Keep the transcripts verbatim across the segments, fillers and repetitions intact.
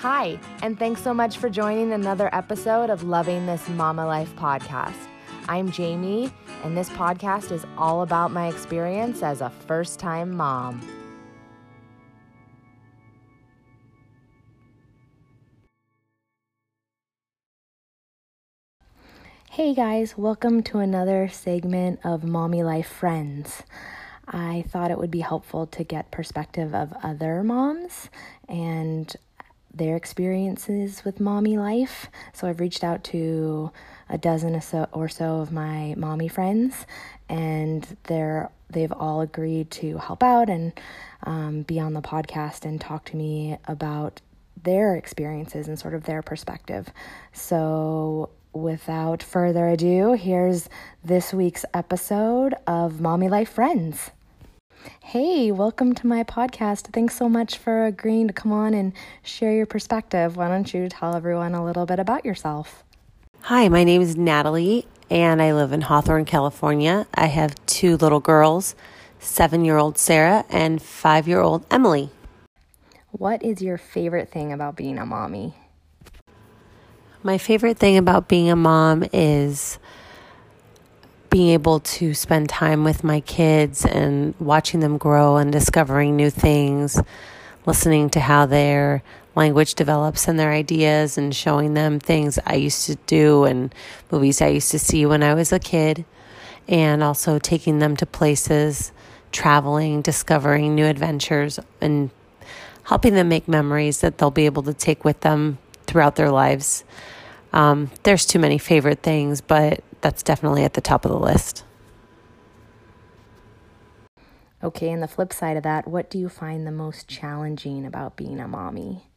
Hi, and thanks so much for joining another episode of Loving This Mama Life podcast. I'm Jamie, and this podcast is all about my experience as a first-time mom. Hey guys, welcome to another segment of Mommy Life Friends. I thought it would be helpful to get perspective of other moms and their experiences with mommy life. So I've reached out to a dozen or so, or so of my mommy friends, and they're they've all agreed to help out and um, be on the podcast and talk to me about their experiences and sort of their perspective. So without further ado, here's this week's episode of Mommy Life Friends. Hey, welcome to my podcast. Thanks so much for agreeing to come on and share your perspective. Why don't you tell everyone a little bit about yourself? Hi, my name is Natalie, and I live in Hawthorne, California. I have two little girls, seven-year-old Sarah and five-year-old Emily. What is your favorite thing about being a mommy? My favorite thing about being a mom is being able to spend time with my kids and watching them grow and discovering new things, listening to how their language develops and their ideas, and showing them things I used to do and movies I used to see when I was a kid, and also taking them to places, traveling, discovering new adventures, and helping them make memories that they'll be able to take with them throughout their lives. Um, there's too many favorite things, but that's definitely at the top of the list. Okay, and the flip side of that, what do you find the most challenging about being a mommy?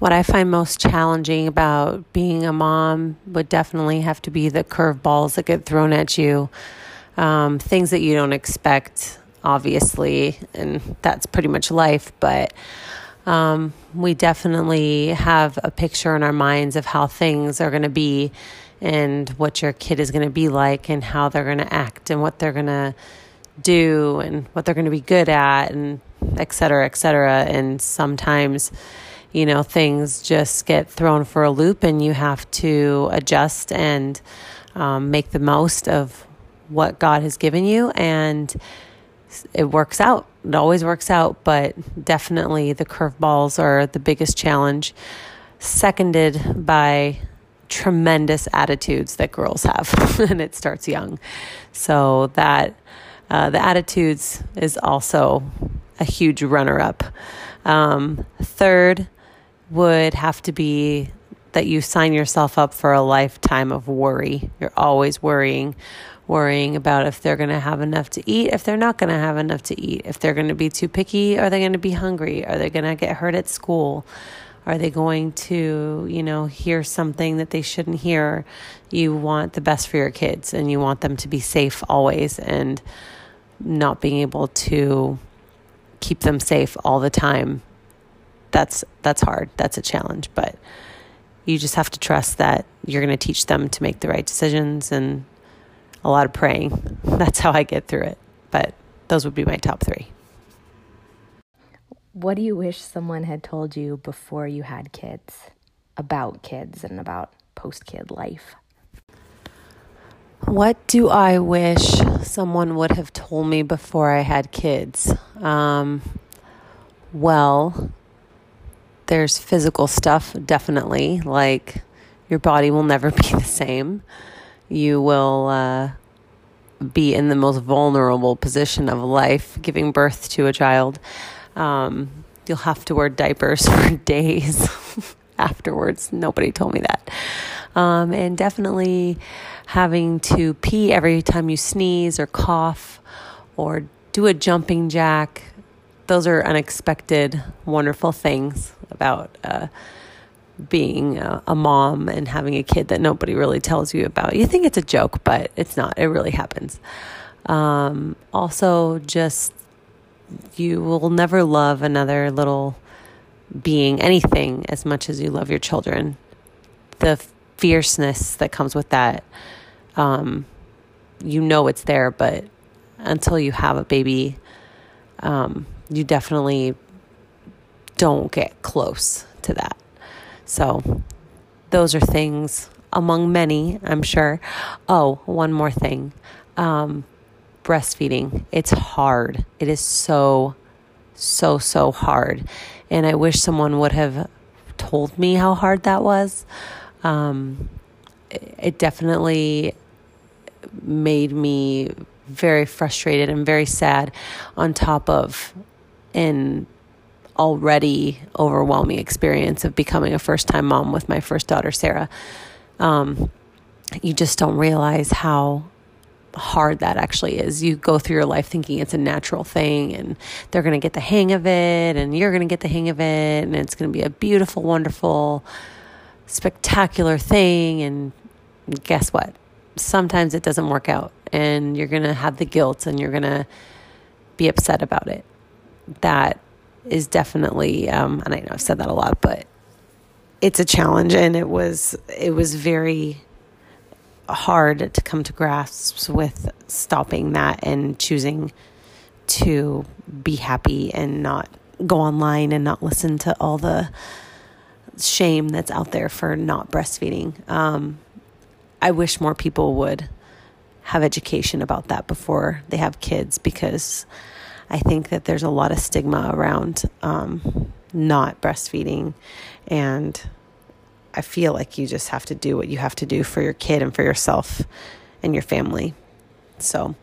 What I find most challenging about being a mom would definitely have to be the curveballs that get thrown at you, um, things that you don't expect, obviously, and that's pretty much life, but Um, we definitely have a picture in our minds of how things are going to be and what your kid is going to be like and how they're going to act and what they're going to do and what they're going to be good at, and et cetera, et cetera. And sometimes, you know, things just get thrown for a loop and you have to adjust and um, make the most of what God has given you, and it works out. It always works out, but definitely the curveballs are the biggest challenge, seconded by tremendous attitudes that girls have, and it starts young. So that uh, the attitudes is also a huge runner-up. Um, third would have to be that you sign yourself up for a lifetime of worry. You're always worrying. Worrying about if they're going to have enough to eat, if they're not going to have enough to eat, if they're going to be too picky, are they going to be hungry, are they going to get hurt at school, are they going to, you know, hear something that they shouldn't hear. You want the best for your kids and you want them to be safe always, and not being able to keep them safe all the time. That's, that's hard. That's a challenge, but you just have to trust that you're going to teach them to make the right decisions, and a lot of praying. That's how I get through it. But those would be my top three. What do you wish someone had told you before you had kids, about kids and about post-kid life? What do I wish someone would have told me before I had kids? Um, well, there's physical stuff, definitely. Like, your body will never be the same. You will uh, be in the most vulnerable position of life, giving birth to a child. Um, you'll have to wear diapers for days afterwards. Nobody told me that. Um, and definitely having to pee every time you sneeze or cough or do a jumping jack. Those are unexpected, wonderful things about uh being a, a mom and having a kid that nobody really tells you about. You think it's a joke, but it's not. It really happens. Um, also, just you will never love another little being, anything, as much as you love your children. The fierceness that comes with that, um, you know it's there, but until you have a baby, um, you definitely don't get close to that. So those are things among many, I'm sure. Oh, one more thing. Um, breastfeeding. It's hard. It is so, so, so hard. And I wish someone would have told me how hard that was. Um, it definitely made me very frustrated and very sad, on top of an already overwhelming experience of becoming a first-time mom with my first daughter, Sarah. Um, you just don't realize how hard that actually is. You go through your life thinking it's a natural thing, and they're going to get the hang of it, and you're going to get the hang of it, and it's going to be a beautiful, wonderful, spectacular thing. And guess what? Sometimes it doesn't work out, and you're going to have the guilt, and you're going to be upset about it. That is definitely, um, and I know I've said that a lot, but it's a challenge, and it was, it was very hard to come to grasps with stopping that and choosing to be happy and not go online and not listen to all the shame that's out there for not breastfeeding. Um, I wish more people would have education about that before they have kids, because I think that there's a lot of stigma around um, not breastfeeding, and I feel like you just have to do what you have to do for your kid and for yourself and your family. So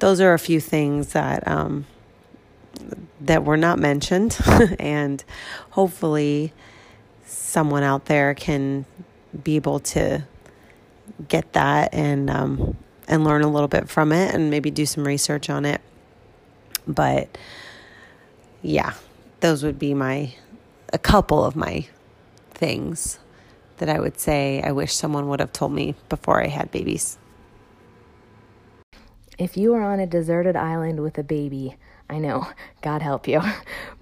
those are a few things that um, that were not mentioned, and hopefully someone out there can be able to get that and um, and learn a little bit from it, and maybe do some research on it. But yeah, those would be my, a couple of my things that I would say I wish someone would have told me before I had babies. If you are on a deserted island with a baby, I know, God help you.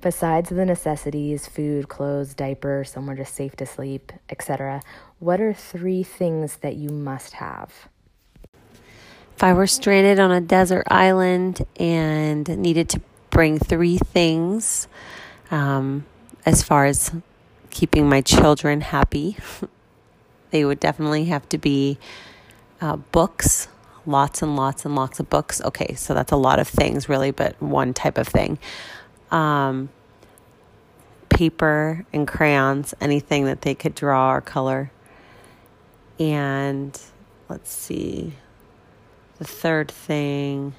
Besides the necessities, food, clothes, diaper, somewhere just safe to sleep, et cetera, what are three things that you must have? If I were stranded on a desert island and needed to bring three things, um, as far as keeping my children happy, they would definitely have to be uh, books, lots and lots and lots of books. Okay, so that's a lot of things really, but one type of thing. Um, paper and crayons, anything that they could draw or color. And let's see. The third thing,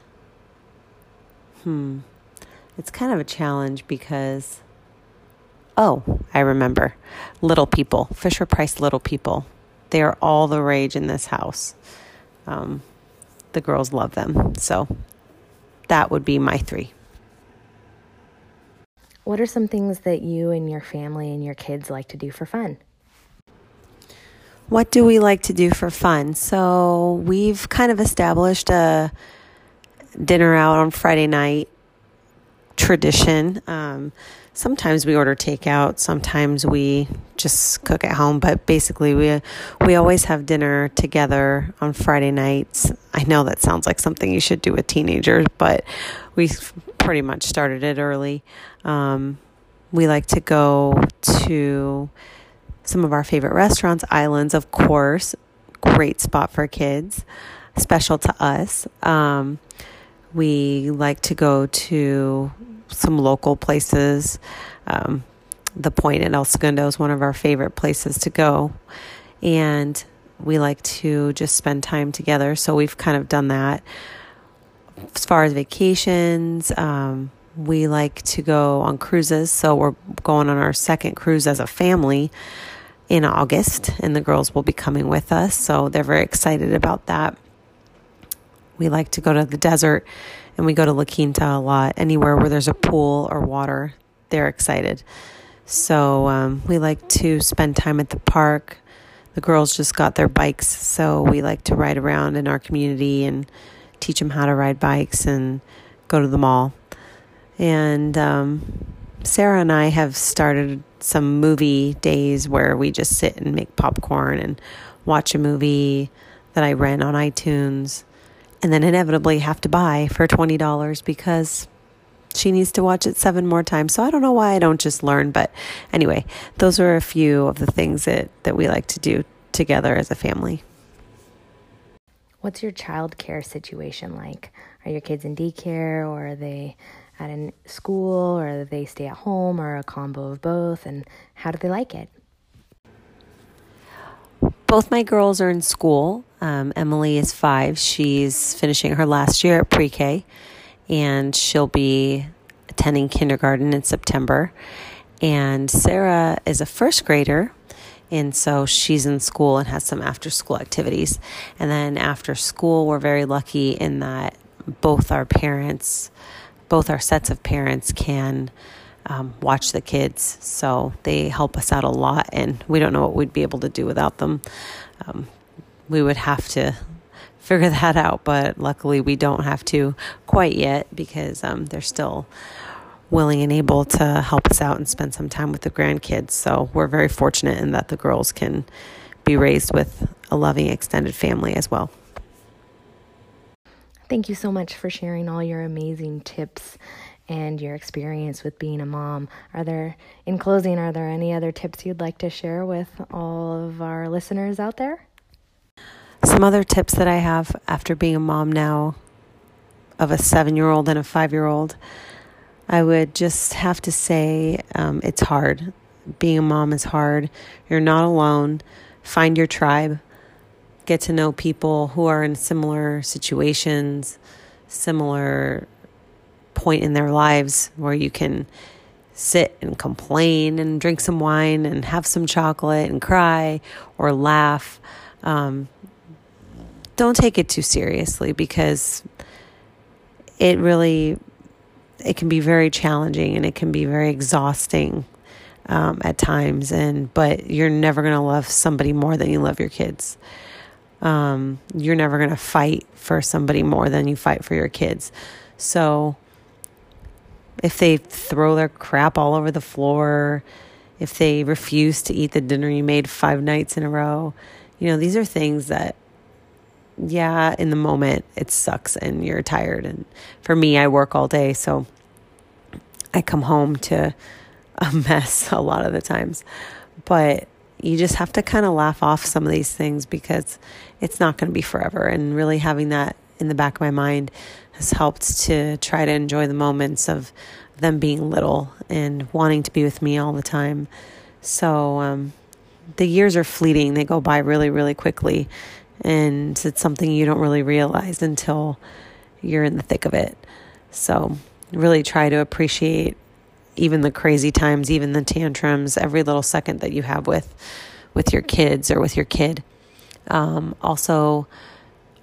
hmm, it's kind of a challenge because, oh, I remember, little people, Fisher-Price little people. They are all the rage in this house. Um, the girls love them. So that would be my three. What are some things that you and your family and your kids like to do for fun? What do we like to do for fun? So we've kind of established a dinner out on Friday night tradition. Um, sometimes we order takeout. Sometimes we just cook at home. But basically, we we always have dinner together on Friday nights. I know that sounds like something you should do with teenagers, but we pretty much started it early. Um, we like to go to some of our favorite restaurants, Islands, of course, great spot for kids, special to us. Um, we like to go to some local places. Um, the Point at El Segundo is one of our favorite places to go. And we like to just spend time together. So we've kind of done that. As far as vacations, um, we like to go on cruises. So we're going on our second cruise as a family in August, and the girls will be coming with us, so they're very excited about that. We like to go to the desert, and we go to La Quinta a lot. Anywhere where there's a pool or water, they're excited. So um, we like to spend time at the park. The girls just got their bikes, so we like to ride around in our community and teach them how to ride bikes and go to the mall. And um, Sarah and I have started some movie days where we just sit and make popcorn and watch a movie that I rent on iTunes and then inevitably have to buy for twenty dollars because She needs to watch it seven more times. So I don't know why I don't just learn. But anyway, those are a few of the things that, that we like to do together as a family. What's your childcare situation like? Are your kids in daycare, or are they at a school, or do they stay at home, or a combo of both? And how do they like it? Both my girls are in school. Um, Emily is five. She's finishing her last year at pre-K, and she'll be attending kindergarten in September. And Sarah is a first grader, and so she's in school and has some after-school activities. And then after school, we're very lucky in that both our parents... both our sets of parents can um, watch the kids, so they help us out a lot, and we don't know what we'd be able to do without them. Um, we would have to figure that out, but luckily we don't have to quite yet, because um, they're still willing and able to help us out and spend some time with the grandkids. So we're very fortunate in that the girls can be raised with a loving extended family as well. Thank you so much for sharing all your amazing tips and your experience with being a mom. Are there, in closing, are there any other tips you'd like to share with all of our listeners out there? Some other tips that I have after being a mom now of a seven-year-old and a five-year-old, I would just have to say um, it's hard. Being a mom is hard. You're not alone. Find your tribe. Get to know people who are in similar situations, similar point in their lives where you can sit and complain and drink some wine and have some chocolate and cry or laugh. Um, don't take it too seriously, because it really, it can be very challenging and it can be very exhausting um, at times. And, but you're never going to love somebody more than you love your kids. Um, you're never going to fight for somebody more than you fight for your kids. So if they throw their crap all over the floor, if they refuse to eat the dinner you made five nights in a row, you know, these are things that, yeah, in the moment it sucks and you're tired. And for me, I work all day, so I come home to a mess a lot of the times, but you just have to kind of laugh off some of these things, because it's not going to be forever. And really having that in the back of my mind has helped to try to enjoy the moments of them being little and wanting to be with me all the time. So um, the years are fleeting. They go by really, really quickly. And it's something you don't really realize until you're in the thick of it. So really try to appreciate even the crazy times, even the tantrums, every little second that you have with with your kids or with your kid. Um, also,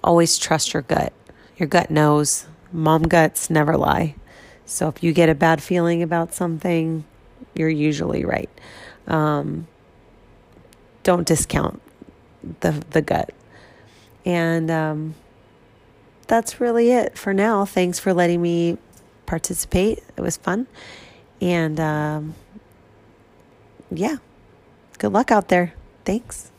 always trust your gut. Your gut knows. Mom guts never lie. So if you get a bad feeling about something, you're usually right. Um, don't discount the the gut. And um, that's really it for now. Thanks for letting me participate. It was fun. And, um, yeah, good luck out there. Thanks.